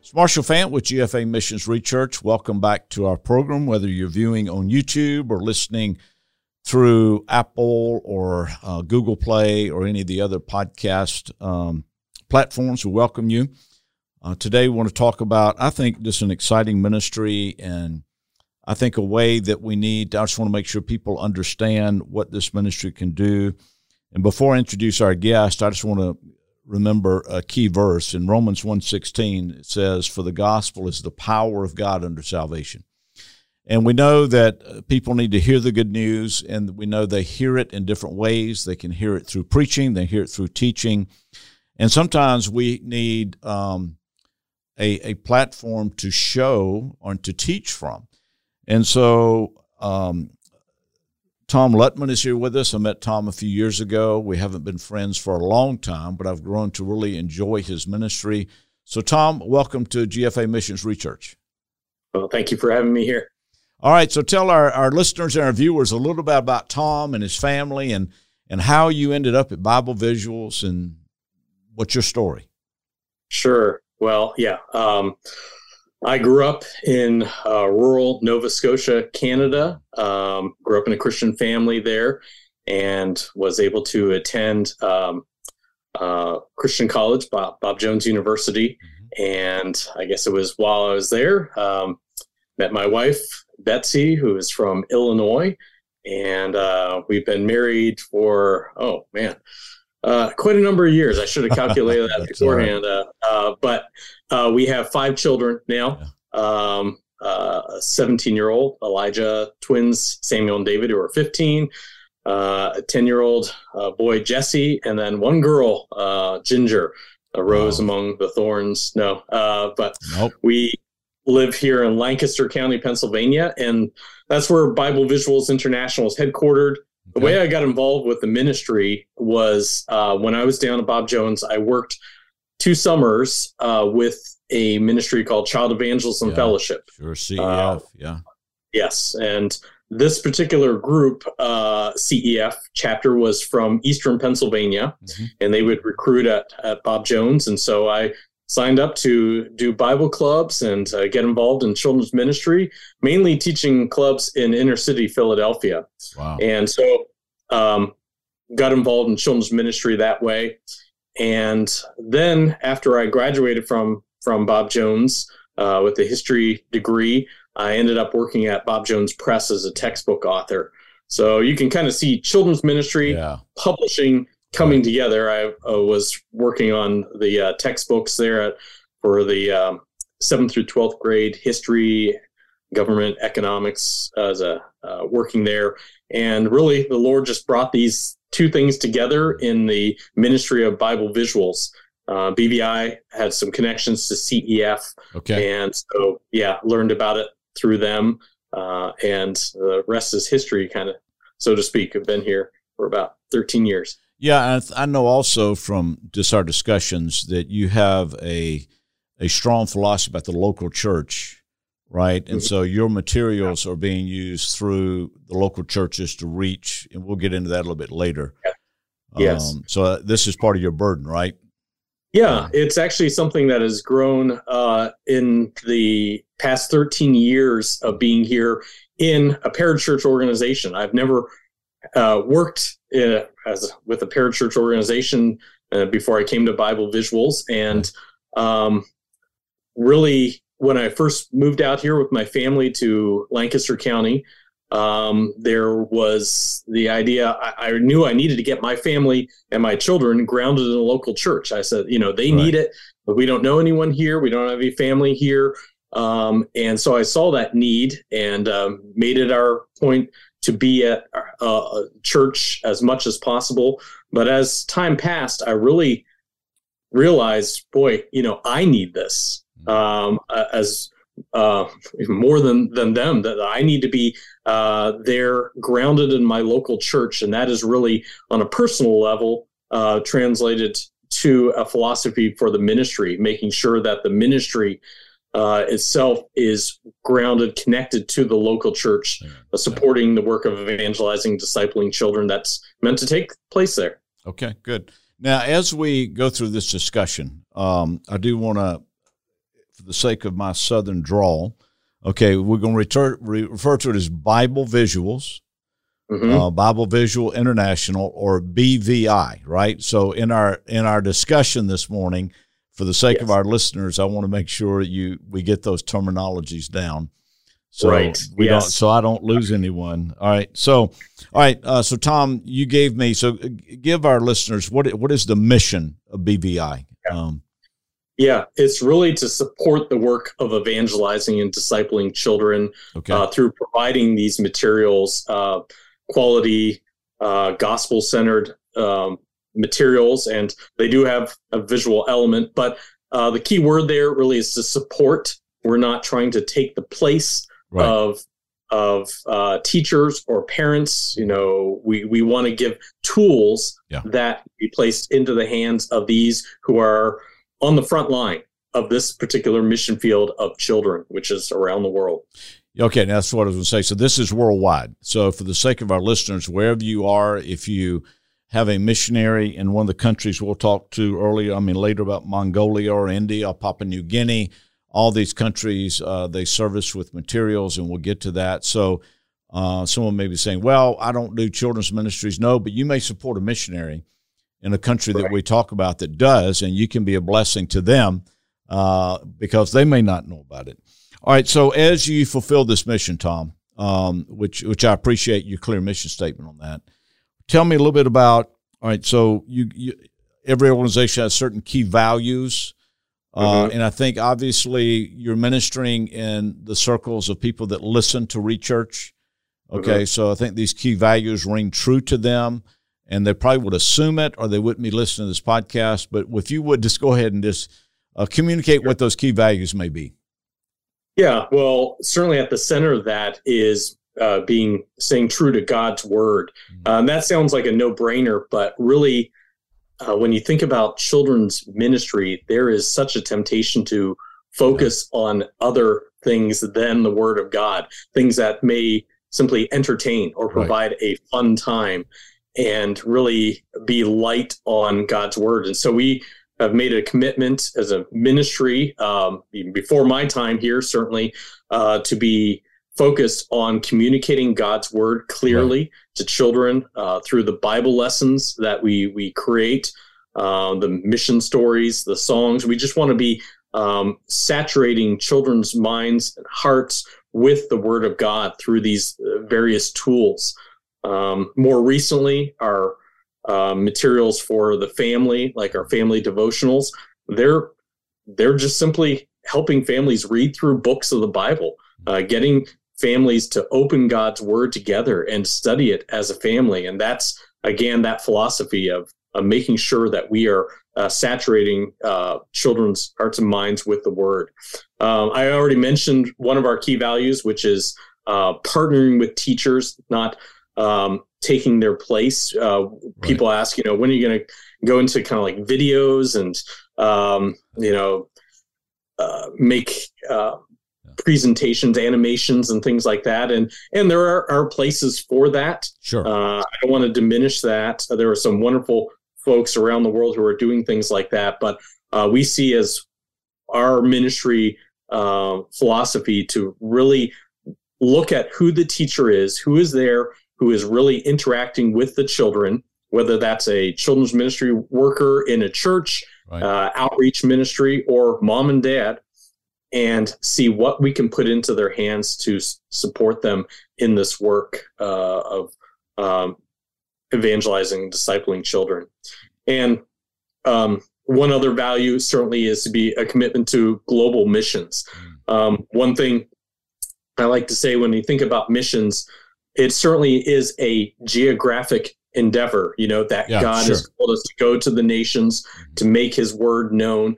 It's Marshall Fant with GFA Missions ReChurch. Welcome back to our program, whether you're viewing on YouTube or listening through Apple or Google Play or any of the other podcast platforms. We welcome you. Today we want to talk about, I think, just an exciting ministry, and I think a way that we need. I just want to make sure people understand what this ministry can do. And before I introduce our guest, I just want to remember a key verse. In Romans 1:16, it says, "For the gospel is the power of God unto salvation." And we know that people need to hear the good news, and we know they hear it in different ways. They can hear it through preaching. They hear it through teaching. And sometimes we need a platform to show or to teach from. And so Tom Lutman is here with us. I met Tom a few years ago. We haven't been friends for a long time, but I've grown to really enjoy his ministry. So, Tom, welcome to GFA Missions ReChurch. Well, thank you for having me here. All right, so tell our listeners and our viewers a little bit about Tom and his family and how you ended up at Bible Visuals and what's your story. Sure. Well, yeah. I grew up in rural Nova Scotia, Canada, grew up in a Christian family there, and was able to attend Christian college, Bob Jones University. And I guess it was while I was there, met my wife, Betsy, who is from Illinois. And we've been married for, quite a number of years. I should have calculated that beforehand. Right. But we have 5 children now, yeah. A 17-year-old, Elijah, twins, Samuel and David, who are 15, a 10-year-old boy, Jesse, and then one girl, Ginger, a rose among the thorns. We live here in Lancaster County, Pennsylvania, and that's where Bible Visuals International is headquartered. The way I got involved with the ministry was when I was down at Bob Jones, I worked 2 summers with a ministry called Child Evangelism Fellowship. Sure, CEF, Yes, and this particular group, CEF chapter, was from Eastern Pennsylvania, and they would recruit at Bob Jones. And so I signed up to do Bible clubs and get involved in children's ministry, mainly teaching clubs in inner city Philadelphia. Wow. And so got involved in children's ministry that way. And then after I graduated from Bob Jones with a history degree, I ended up working at Bob Jones Press as a textbook author. So you can kind of see children's ministry, publishing, coming together. I was working on the textbooks there for the 7th through 12th grade history, government, economics, as working there. And really, the Lord just brought these 2 things together in the ministry of Bible Visuals. BVI had some connections to CEF. And so, learned about it through them. And the rest is history, kind of, so to speak. I've been here for about 13 years. Yeah, I know also from just our discussions that you have a strong philosophy about the local church, right? And so your materials are being used through the local churches to reach, and we'll get into that a little bit later. Yes. So this is part of your burden, right? Yeah, it's actually something that has grown in the past 13 years of being here in a parachurch organization. I've never worked with a parachurch organization before I came to Bible Visuals. And really, when I first moved out here with my family to Lancaster County, there was the idea, I knew I needed to get my family and my children grounded in a local church. I said, they need it, but we don't know anyone here. We don't have any family here. And so I saw that need and made it our point to be at a church as much as possible. But as time passed, I really realized, I need this. As more than them, that I need to be there grounded in my local church. And that is really, on a personal level, translated to a philosophy for the ministry, making sure that the ministry itself is grounded, connected to the local church, supporting the work of evangelizing, discipling children that's meant to take place there. Okay, good. Now, as we go through this discussion, I do want to, for the sake of my Southern drawl, okay, we're going to refer to it as Bible Visuals, Bible Visual International, or BVI, right? So in our discussion this morning, for the sake of our listeners, I want to make sure we get those terminologies down, so so I don't lose anyone. All right, so Tom, you gave me. So give our listeners what is the mission of BVI? It's really to support the work of evangelizing and discipling children through providing these materials, quality, gospel-centered materials, and they do have a visual element, but the key word there really is to support. We're not trying to take the place of teachers or parents. You know, we want to give tools that be placed into the hands of these who are on the front line of this particular mission field of children, which is around the world. Okay, now that's what I was going to say. So this is worldwide. So for the sake of our listeners, wherever you are, if you have a missionary in one of the countries we'll talk to later about Mongolia or India or Papua New Guinea, all these countries, they service with materials, and we'll get to that. So someone may be saying, well, I don't do children's ministries. No, but you may support a missionary in a country that we talk about that does, and you can be a blessing to them because they may not know about it. All right, so as you fulfill this mission, Tom, which I appreciate your clear mission statement on that, tell me a little bit about, all right, so you every organization has certain key values, and I think obviously you're ministering in the circles of people that listen to ReChurch, so I think these key values ring true to them, and they probably would assume it or they wouldn't be listening to this podcast, but if you would just go ahead and just communicate what those key values may be. Yeah, well, certainly at the center of that is saying true to God's word. That sounds like a no-brainer, but really when you think about children's ministry, there is such a temptation to focus on other things than the word of God, things that may simply entertain or provide a fun time and really be light on God's word. And so we have made a commitment as a ministry, even before my time here, certainly, to be focused on communicating God's word clearly to children through the Bible lessons that we create, the mission stories, the songs. We just want to be saturating children's minds and hearts with the word of God through these various tools. More recently, our materials for the family, like our family devotionals, they're just simply helping families read through books of the Bible, getting families to open God's word together and study it as a family. And that's, again, that philosophy of making sure that we are saturating children's hearts and minds with the word. I already mentioned one of our key values, which is partnering with teachers, not taking their place. People ask, when are you going to go into kind of like videos and, make presentations, animations, and things like that. And there are places for that. Sure. I don't want to diminish that. There are some wonderful folks around the world who are doing things like that. But we see as our ministry philosophy to really look at who the teacher is, who is there, who is really interacting with the children, whether that's a children's ministry worker in a church, outreach ministry, or mom and dad, and see what we can put into their hands to support them in this work of evangelizing, discipling children. And one other value certainly is to be a commitment to global missions. One thing I like to say when you think about missions, it certainly is a geographic endeavor, that God has called us to go to the nations, to make his word known.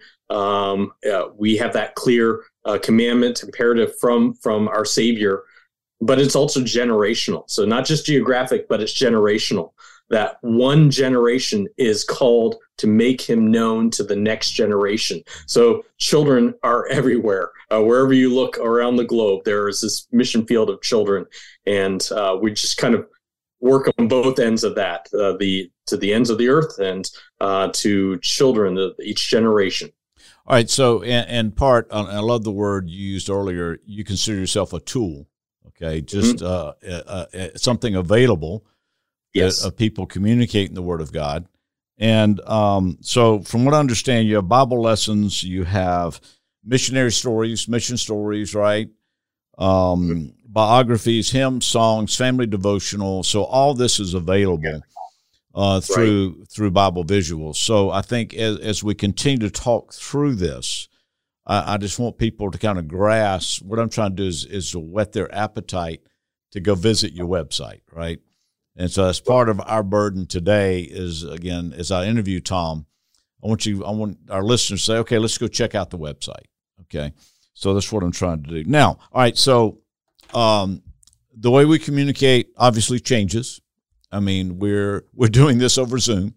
We have that clear commandment, imperative from our Savior, but it's also generational. So not just geographic, but it's generational, that one generation is called to make him known to the next generation. So children are everywhere. Wherever you look around the globe, there is this mission field of children. And we just kind of work on both ends of that, to the ends of the earth and to children, each generation. All right. So in part, I love the word you used earlier, you consider yourself a tool. Okay. Just something available. Yes. Of people communicating the Word of God. And so from what I understand, you have Bible lessons, you have missionary stories, mission stories, right? Biographies, hymns, songs, family devotional. So all this is available through Bible Visuals. So I think as we continue to talk through this, I just want people to kind of grasp what I'm trying to do is to whet their appetite to go visit your website, right? And so as part of our burden today is, again, as I interview Tom, I want our listeners to say, okay, let's go check out the website. Okay. So that's what I'm trying to do now. All right. So, the way we communicate obviously changes. I mean, we're doing this over Zoom.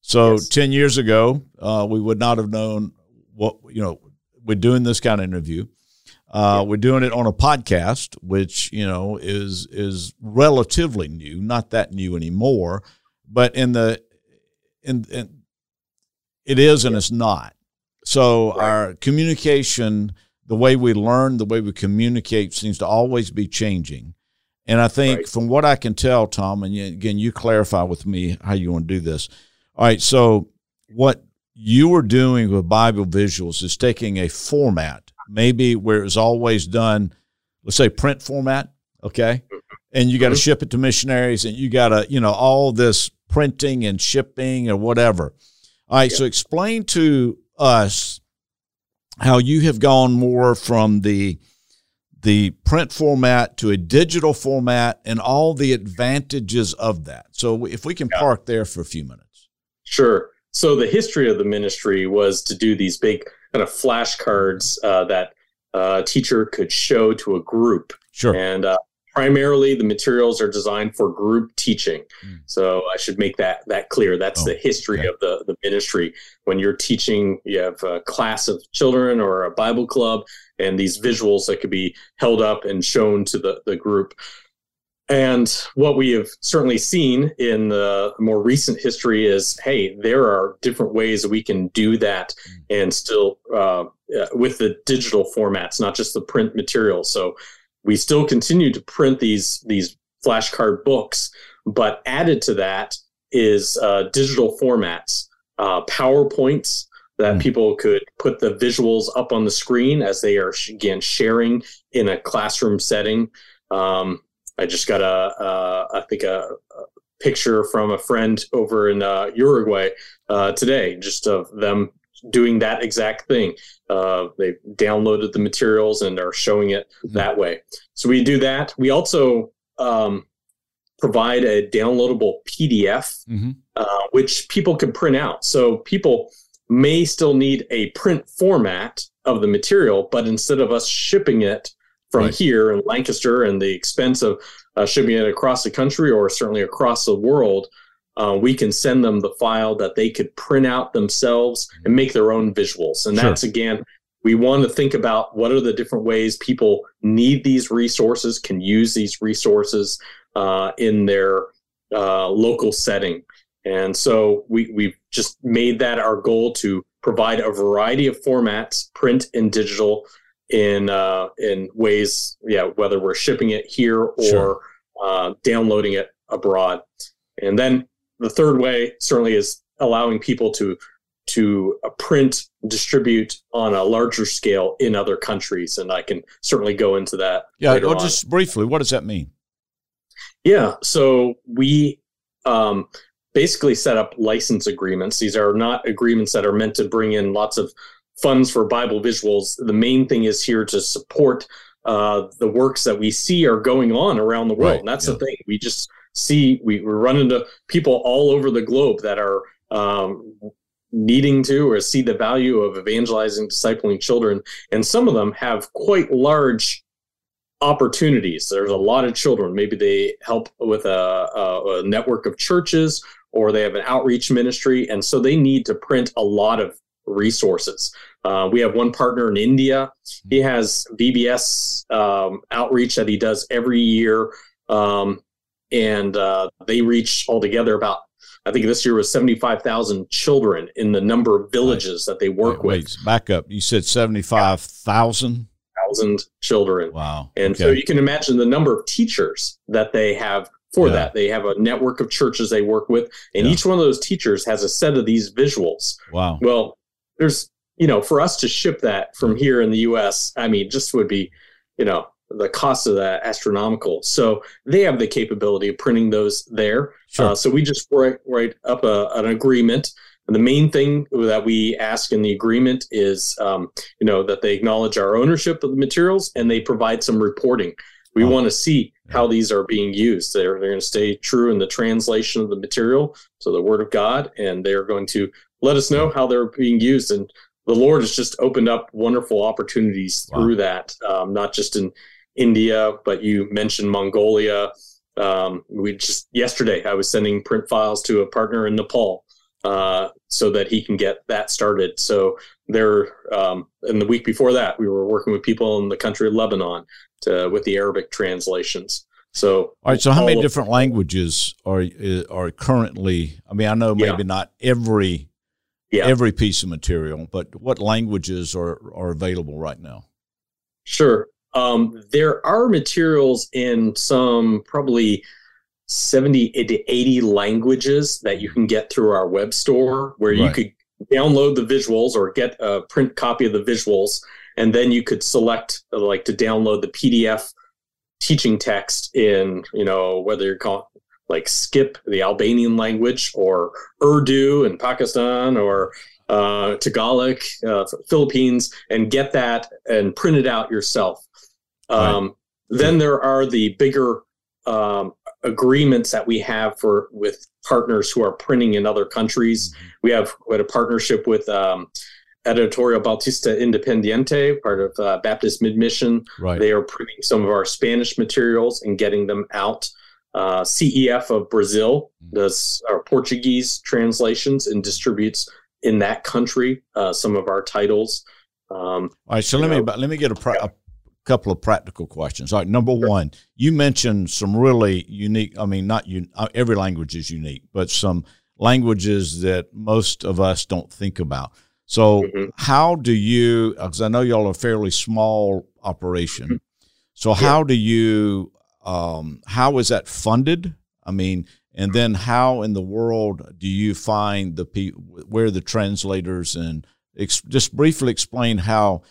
So yes. 10 years ago, we would not have known what, you know, we're doing this kind of interview. We're doing it on a podcast, which, you know, is relatively new, not that new anymore, but it is and it's not. So our communication, the way we learn, the way we communicate seems to always be changing. And I think from what I can tell, Tom, and again, you clarify with me how you want to do this. All right. So what you were doing with Bible Visuals is taking a format, maybe where it's always done, let's say print format, okay? And you got to ship it to missionaries and you got to, you know, all this printing and shipping or whatever. All right, so explain to us how you have gone more from the print format to a digital format and all the advantages of that. So if we can park there for a few minutes. Sure. So the history of the ministry was to do these big kind of flashcards that a teacher could show to a group. Sure. And primarily the materials are designed for group teaching. So I should make that clear. That's the history of the ministry. When you're teaching, you have a class of children or a Bible club and these visuals that could be held up and shown to the group. And what we have certainly seen in the more recent history is, hey, there are different ways we can do that and still with the digital formats, not just the print material. So we still continue to print these flashcard books, but added to that is digital formats, PowerPoints that people could put the visuals up on the screen as they are, again, sharing in a classroom setting. I just got a picture from a friend over in Uruguay today, just of them doing that exact thing. They downloaded the materials and are showing it that way. So we do that. We also provide a downloadable PDF, which people can print out. So people may still need a print format of the material, but instead of us shipping it from here in Lancaster and the expense of shipping it across the country or certainly across the world, we can send them the file that they could print out themselves and make their own visuals. And that's, again, we want to think about what are the different ways people need these resources, can use these resources in their local setting. And so we've just made that our goal to provide a variety of formats, print and digital, in ways, whether we're shipping it here or downloading it abroad. And then the third way certainly is allowing people to print, distribute on a larger scale in other countries. And I can certainly go into that. Yeah, later on. Just briefly, what does that mean? Yeah, so we basically set up license agreements. These are not agreements that are meant to bring in lots of funds for Bible Visuals. The main thing is here to support the works that we see are going on around the world. Right. And that's the thing. We just see, we run into people all over the globe that are needing to or see the value of evangelizing, discipling children. And some of them have quite large opportunities. There's a lot of children. Maybe they help with a network of churches, or they have an outreach ministry. And so they need to print a lot of resources. We have one partner in India. He has VBS outreach that he does every year. And they reach altogether about, I think this year was 75,000 children in the number of villages that they work with. Wait, back up. You said 75,000? 1,000 children. Wow. And so you can imagine the number of teachers that they have for that. They have a network of churches they work with, and each one of those teachers has a set of these visuals. Wow. Well, there's, for us to ship that from here in the U.S., I mean, just would be, the cost of that astronomical. So they have the capability of printing those there. Sure. So we just write up an agreement. And the main thing that we ask in the agreement is, that they acknowledge our ownership of the materials and they provide some reporting. We want to see how these are being used. They're going to stay true in the translation of the material, so the Word of God, and they're going to let us know how they're being used. And the Lord has just opened up wonderful opportunities through that, not just in India, but you mentioned Mongolia. We just yesterday I was sending print files to a partner in Nepal so that he can get that started. So there, and the week before that, we were working with people in the country of Lebanon with the Arabic translations. So, all right. So, how many different languages are currently? I mean, I know maybe not every piece of material, but what languages are available right now? Sure. There are materials in some probably 70 to 80 languages that you can get through our web store, where you could download the visuals or get a print copy of the visuals. And then you could select to download the PDF teaching text in, whether you're calling skip the Albanian language or Urdu in Pakistan or Tagalog, Philippines, and get that and print it out yourself. Then there are the bigger agreements that we have with partners who are printing in other countries. We have a partnership with Editorial Bautista Independiente, part of Baptist Mid-Mission. Right. They are printing some of our Spanish materials and getting them out. CEF of Brazil does our Portuguese translations and distributes in that country some of our titles. All right, so let me get a couple of practical questions. All right, number one, you mentioned some really unique, every language is unique, but some languages that most of us don't think about. So how do you, because I know y'all are a fairly small operation, so how do you, how is that funded? And then how in the world do you find the people, where the translators, and just briefly explain how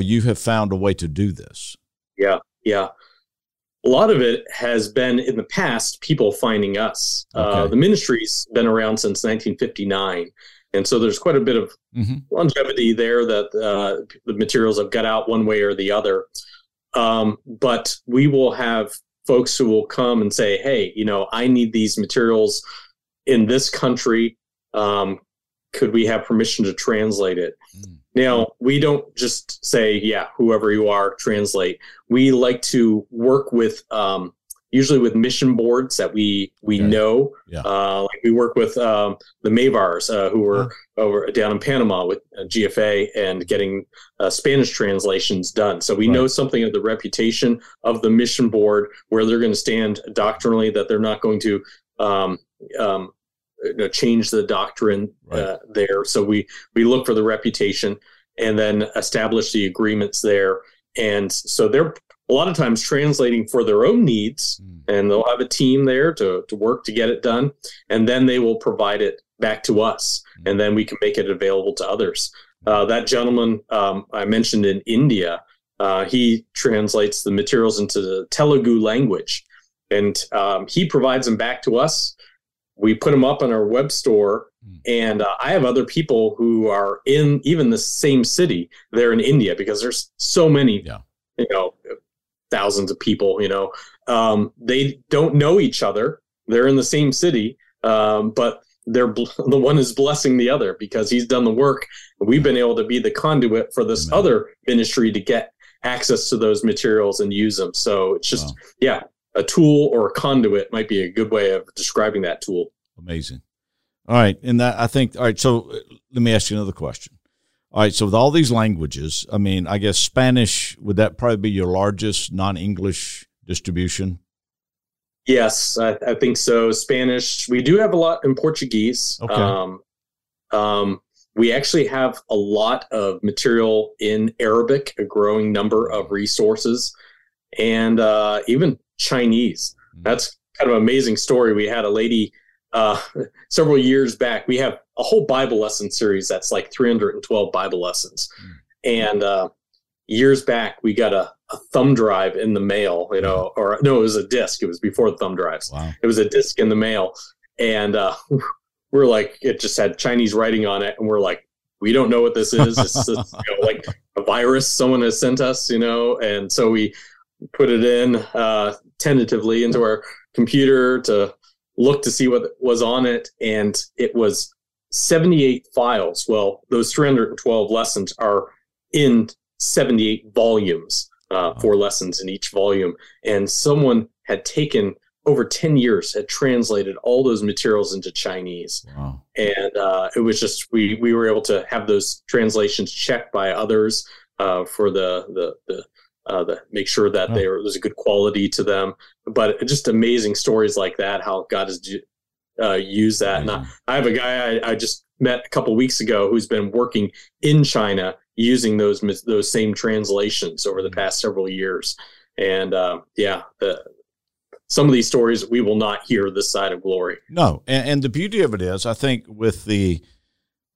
you have found a way to do this. Yeah. A lot of it has been in the past, people finding us. The ministry's been around since 1959. And so there's quite a bit of longevity there that the materials have got out one way or the other. But we will have folks who will come and say, hey, I need these materials in this country. Could we have permission to translate it? Now, we don't just say, whoever you are, translate. We like to work with, usually with mission boards that we know. We work with the Maybars who were over down in Panama with GFA and getting Spanish translations done. So we know something of the reputation of the mission board, where they're going to stand doctrinally, that they're not going to change the doctrine there. So we look for the reputation and then establish the agreements there. And so they're a lot of times translating for their own needs, and they'll have a team there to work to get it done. And then they will provide it back to us, and then we can make it available to others. That gentleman I mentioned in India, he translates the materials into the Telugu language, and he provides them back to us. We put them up on our web store, and I have other people who are in even the same city there in India, because there's so many, thousands of people, they don't know each other. They're in the same city, but the one is blessing the other because he's done the work. And we've been able to be the conduit for this Amen. Other ministry to get access to those materials and use them. So it's just, yeah, a tool or a conduit might be a good way of describing that tool. Amazing. All right. And that, I think, all right, so let me ask you another question. All right. So with all these languages, I mean, I guess Spanish, would that probably be your largest non-English distribution? Yes, I think so. Spanish. We do have a lot in Portuguese. Okay. We actually have a lot of material in Arabic, a growing number of resources, and even Chinese. Mm-hmm. That's kind of an amazing story. We had a lady several years back. We have a whole Bible lesson series that's like 312 Bible lessons. Mm-hmm. And years back, we got a thumb drive in the mail, you know, or no, it was a disc. It was before the thumb drives. Wow. It was a disc in the mail. And we're like, it just had Chinese writing on it. And we're like, we don't know what this is. It's just, you know, like a virus someone has sent us, you know? And so we put it in tentatively into our computer to look to see what was on it. And it was 78 files. Well, those 312 lessons are in 78 volumes. 4 lessons in each volume. And someone had taken over 10 years, had translated all those materials into Chinese. Wow. And it was just, we were able to have those translations checked by others for the make sure that they were, there's a good quality to them. But just amazing stories like that, how God has used that. And I have a guy I just met a couple weeks ago who's been working in China using those same translations over the past several years. And some of these stories we will not hear this side of glory. No. And the beauty of it is, I think with the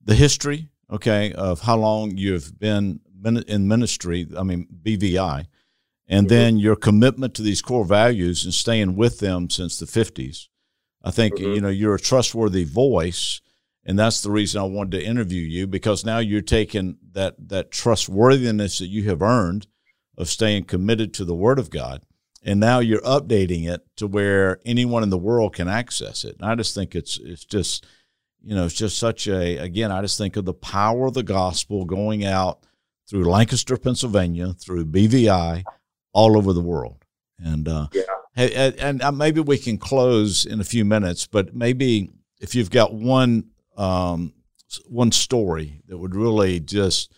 history, okay, of how long you've been in ministry, I mean, BVI, and then your commitment to these core values and staying with them since the 50s, I think, you know, you're a trustworthy voice. And that's the reason I wanted to interview you, because now you're taking that trustworthiness that you have earned of staying committed to the Word of God, and now you're updating it to where anyone in the world can access it. And I just think it's just, you know, it's just such a, again, I just think of the power of the gospel going out through Lancaster, Pennsylvania, through BVI, all over the world. And and maybe we can close in a few minutes, but maybe if you've got one story that would really just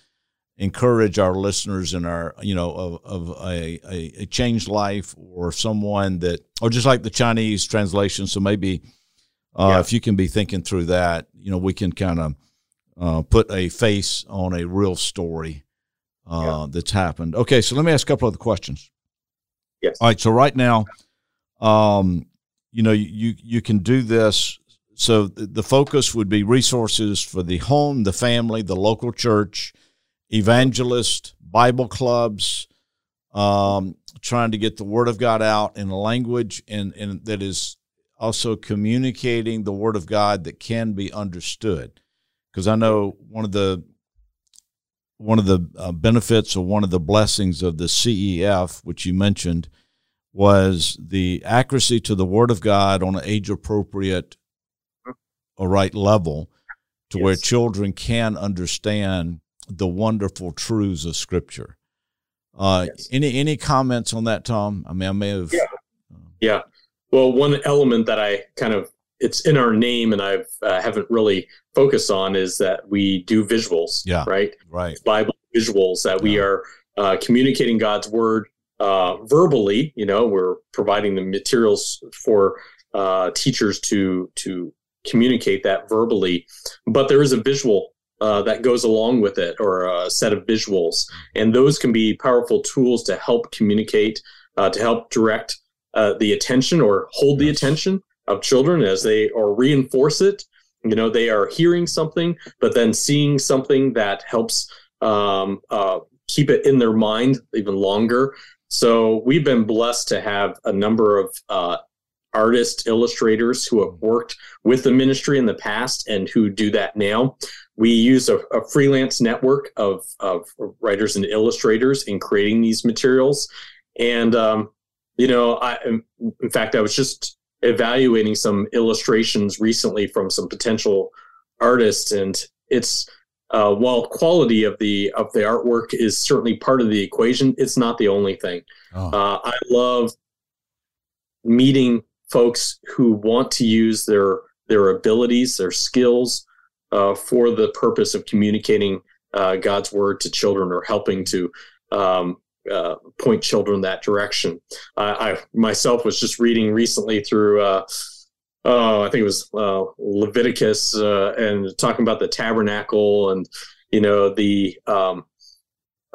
encourage our listeners and our, you know, of a changed life, or someone that, or just like the Chinese translation. So maybe if you can be thinking through that, you know, we can kind of put a face on a real story that's happened. Okay. So let me ask a couple other questions. Yes. All right. So right now, you know, you can do this. So the focus would be resources for the home, the family, the local church, evangelist, Bible clubs, trying to get the Word of God out in a language and that is also communicating the Word of God that can be understood. Because I know one of the benefits or one of the blessings of the CEF, which you mentioned, was the accuracy to the Word of God on an age-appropriate right level to where children can understand the wonderful truths of Scripture. Any comments on that, Tom? I mean, I may have. Yeah. Well, one element that I kind of, it's in our name and I haven't really focused on is that we do visuals, right? Right. It's Bible visuals that we are communicating God's word verbally. You know, we're providing the materials for teachers to communicate that verbally, but there is a visual that goes along with it, or a set of visuals, and those can be powerful tools to help communicate, to help direct the attention or hold the attention of children as they, or reinforce it. You know, they are hearing something, but then seeing something that helps keep it in their mind even longer. So we've been blessed to have a number of artists, illustrators who have worked with the ministry in the past and who do that now. We use a freelance network of writers and illustrators in creating these materials. And, you know, in fact, I was just evaluating some illustrations recently from some potential artists, and it's while quality of the artwork is certainly part of the equation, it's not the only thing. I love meeting folks who want to use their abilities, their skills for the purpose of communicating God's word to children or helping to point children that direction. I myself was just reading recently through, I think it was Leviticus, and talking about the tabernacle and, you know, the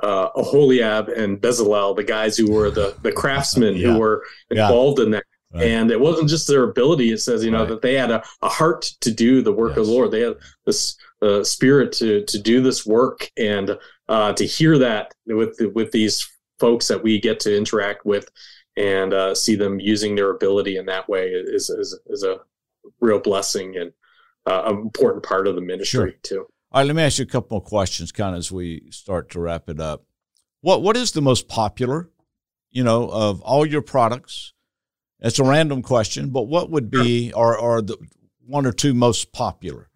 Oholiab and Bezalel, the guys who were the craftsmen who were involved in that. Right. And it wasn't just their ability. It says, you know, that they had a heart to do the work of the Lord. They had this spirit to do this work, and to hear that with these folks that we get to interact with and see them using their ability in that way is a real blessing and an important part of the ministry too. All right, let me ask you a couple more questions kind of as we start to wrap it up. What is the most popular, you know, of all your products? It's a random question, but what would be are the one or two most popular?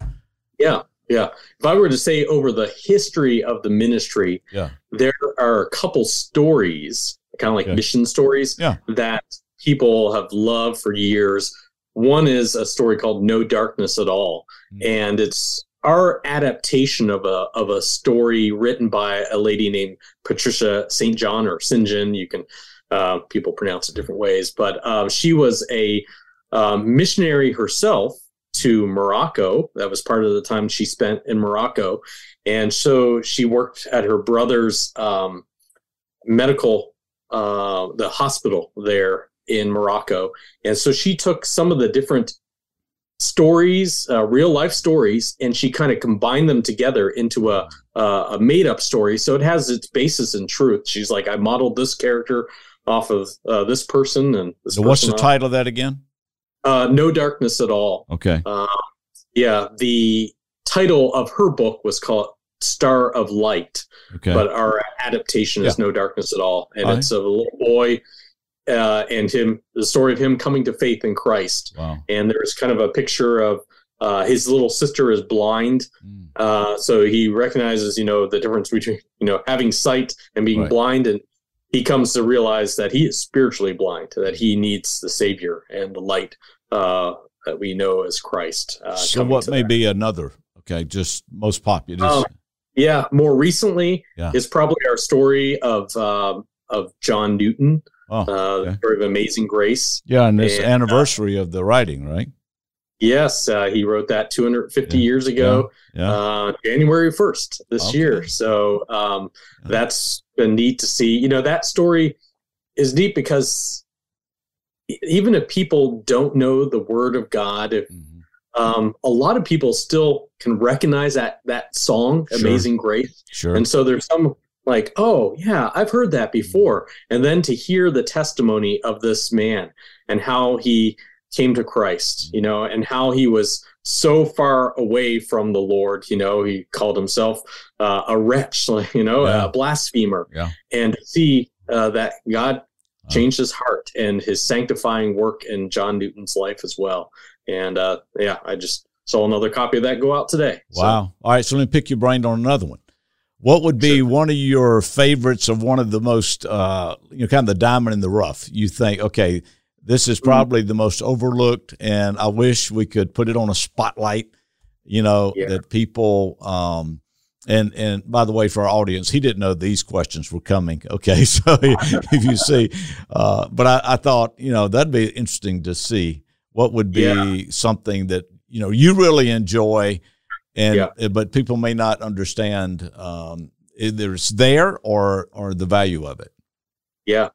Yeah. If I were to say over the history of the ministry, there are a couple stories, kind of like mission stories, that people have loved for years. One is a story called No Darkness at All, and it's our adaptation of a story written by a lady named Patricia St. John or St. John. You can people pronounce it different ways, but she was a missionary herself to Morocco. That was part of the time she spent in Morocco. And so she worked at her brother's medical, the hospital there in Morocco. And so she took some of the different stories, real life stories, and she kind of combined them together into a made up story. So it has its basis in truth. She's like, I modeled this character off of this person. And this so person what's the title of that again? No Darkness at All. Okay. The title of her book was called Star of Light. Okay. But our adaptation is No Darkness at All. And it's a little boy and him, the story of him coming to faith in Christ. Wow. And there's kind of a picture of his little sister is blind. So he recognizes, you know, the difference between, you know, having sight and being blind, and he comes to realize that he is spiritually blind, that he needs the Savior and the light that we know as Christ. So what may be another, just most popular? More recently is probably our story of John Newton, the story of Amazing Grace. Yeah, and this anniversary of the writing, right? Yes, he wrote that 250 years ago, January 1st this year. So that's been neat to see. You know, that story is neat because even if people don't know the Word of God, if, a lot of people still can recognize that song, Amazing Grace. Sure. And so there's some like, oh, yeah, I've heard that before. And then to hear the testimony of this man and how he came to Christ, you know, and how he was so far away from the Lord, you know, he called himself a wretch, you know, a blasphemer, and to see that God changed his heart and his sanctifying work in John Newton's life as well. And I just saw another copy of that go out today. Wow. All right. So let me pick your brain on another one. What would be one of your favorites of one of the most, you know, kind of the diamond in the rough? You think, okay, this is probably the most overlooked, and I wish we could put it on a spotlight, you know, that people, and by the way, for our audience, he didn't know these questions were coming. Okay. So if you see, but I thought, you know, that'd be interesting to see what would be something that, you know, you really enjoy and, but people may not understand, either it's there or the value of it. Yeah.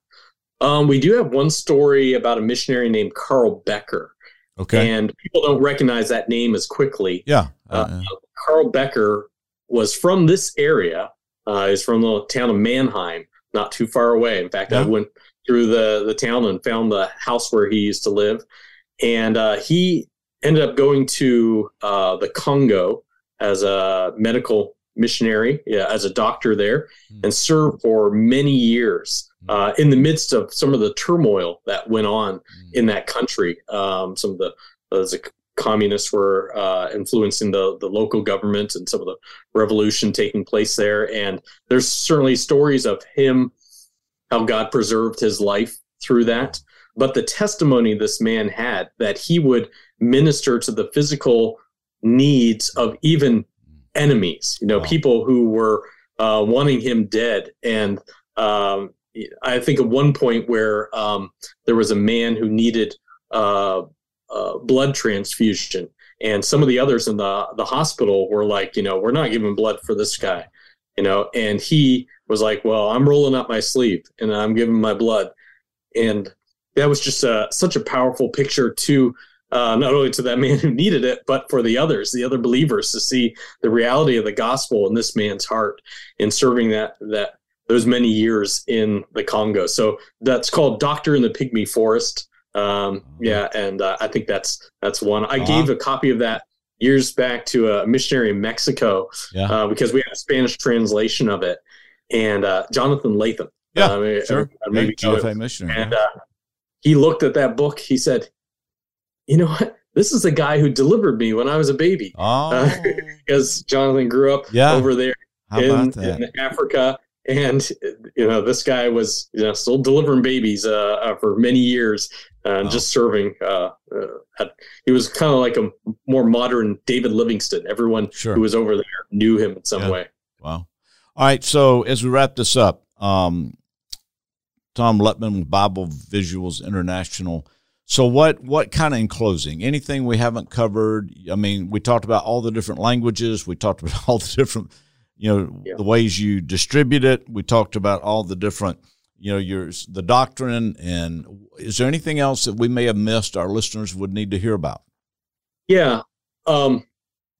We do have one story about a missionary named Carl Becker. Okay. And people don't recognize that name as quickly. Yeah. Carl Becker was from this area. He's from the town of Mannheim, not too far away. In fact, I went through the town and found the house where he used to live. And he ended up going to the Congo as a medical missionary, as a doctor there, and served for many years. in the midst of some of the turmoil that went on in that country. Some of the communists were influencing the local government and some of the revolution taking place there. And there's certainly stories of him, how God preserved his life through that. But the testimony this man had, that he would minister to the physical needs of even enemies, you know, people who were wanting him dead. And I think at one point where there was a man who needed blood transfusion, and some of the others in the hospital were like, you know, we're not giving blood for this guy, you know, and he was like, well, I'm rolling up my sleeve and I'm giving my blood. And that was just such a powerful picture to not only to that man who needed it, but for the others, the other believers, to see the reality of the gospel in this man's heart in serving that those many years in the Congo. So that's called Doctor in the Pygmy Forest. I think that's one. I gave a copy of that years back to a missionary in Mexico because we had a Spanish translation of it, and Jonathan Latham. Yeah, sure. Maybe GFA missionary. And he looked at that book. He said, you know what? This is the guy who delivered me when I was a baby. Because Jonathan grew up over there in Africa. And, you know, this guy was still delivering babies for many years and just serving. He was kind of like a more modern David Livingstone. Everyone who was over there knew him in some way. Wow. All right. So as we wrap this up, Tom Lutman with Bible Visuals International. So what kind of, in closing, anything we haven't covered? I mean, we talked about all the different languages. We talked about all the different, the ways you distribute it. We talked about all the different, the doctrine. And is there anything else that we may have missed our listeners would need to hear about? Yeah.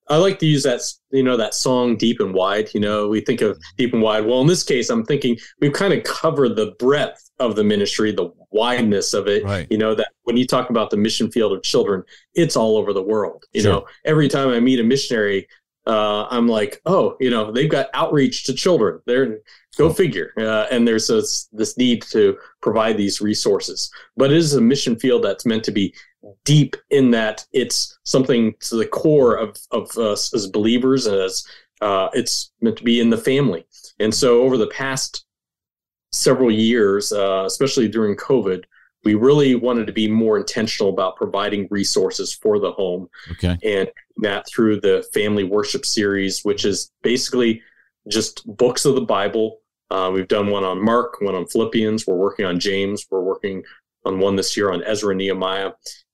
I like to use that, that song Deep and Wide. We think of deep and wide. Well, in this case, I'm thinking we've kind of covered the breadth of the ministry, the wideness of it, right. That when you talk about the mission field of children, it's all over the world. You know, every time I meet a missionary, I'm like, they've got outreach to children. Go figure. And there's this need to provide these resources. But it is a mission field that's meant to be deep, in that it's something to the core of us as believers, and as it's meant to be in the family. And so over the past several years, especially during COVID, we really wanted to be more intentional about providing resources for the home. Okay. And that through the Family Worship Series, which is basically just books of the Bible. We've done one on Mark, one on Philippians. We're working on James. We're working on one this year on Ezra and Nehemiah,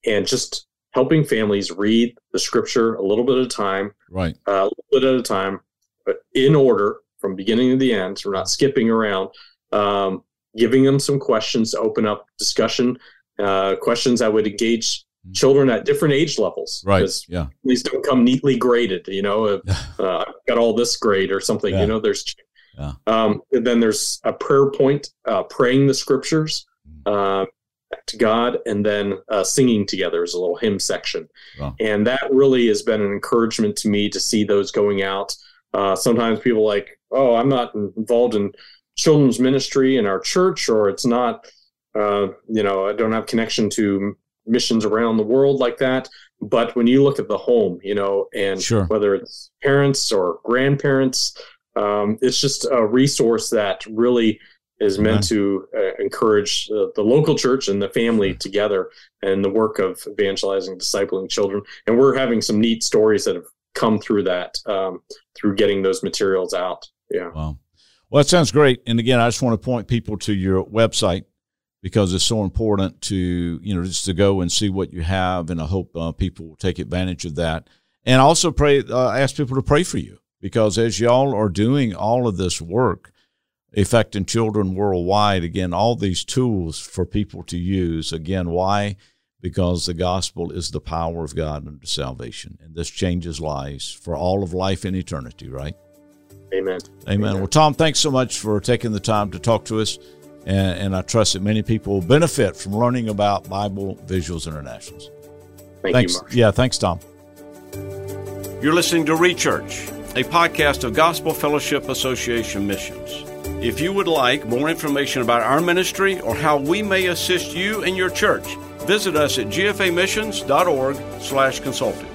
and just helping families read the scripture a little bit at a time, a little bit at a time, but in order from beginning to the end. So we're not skipping around, giving them some questions to open up discussion, questions that would engage children at different age levels. Right. Yeah. These don't come neatly graded, I've got all this grade or something, and then there's a prayer point, praying the scriptures, to God, and then singing together is a little hymn section. Wow. And that really has been an encouragement to me to see those going out. Sometimes people are like, oh, I'm not involved in children's ministry in our church, or it's not, I don't have connection to missions around the world like that. But when you look at the home, and whether it's parents or grandparents, it's just a resource that really is meant to encourage the local church and the family together, and the work of evangelizing, discipling children. And we're having some neat stories that have come through that, through getting those materials out. Yeah. Wow. Well, that sounds great. And again, I just want to point people to your website, because it's so important to, just to go and see what you have. And I hope people will take advantage of that. And also ask people to pray for you, because as y'all are doing all of this work, affecting children worldwide, again, all these tools for people to use. Again, why? Because the gospel is the power of God unto salvation, and this changes lives for all of life and eternity, right? Amen. Well, Tom, thanks so much for taking the time to talk to us, and I trust that many people will benefit from learning about Bible Visuals International. Thanks. You, thanks, Tom. You're listening to ReChurch, a podcast of Gospel Fellowship Association Missions. If you would like more information about our ministry or how we may assist you and your church, visit us at gfamissions.org/consulting.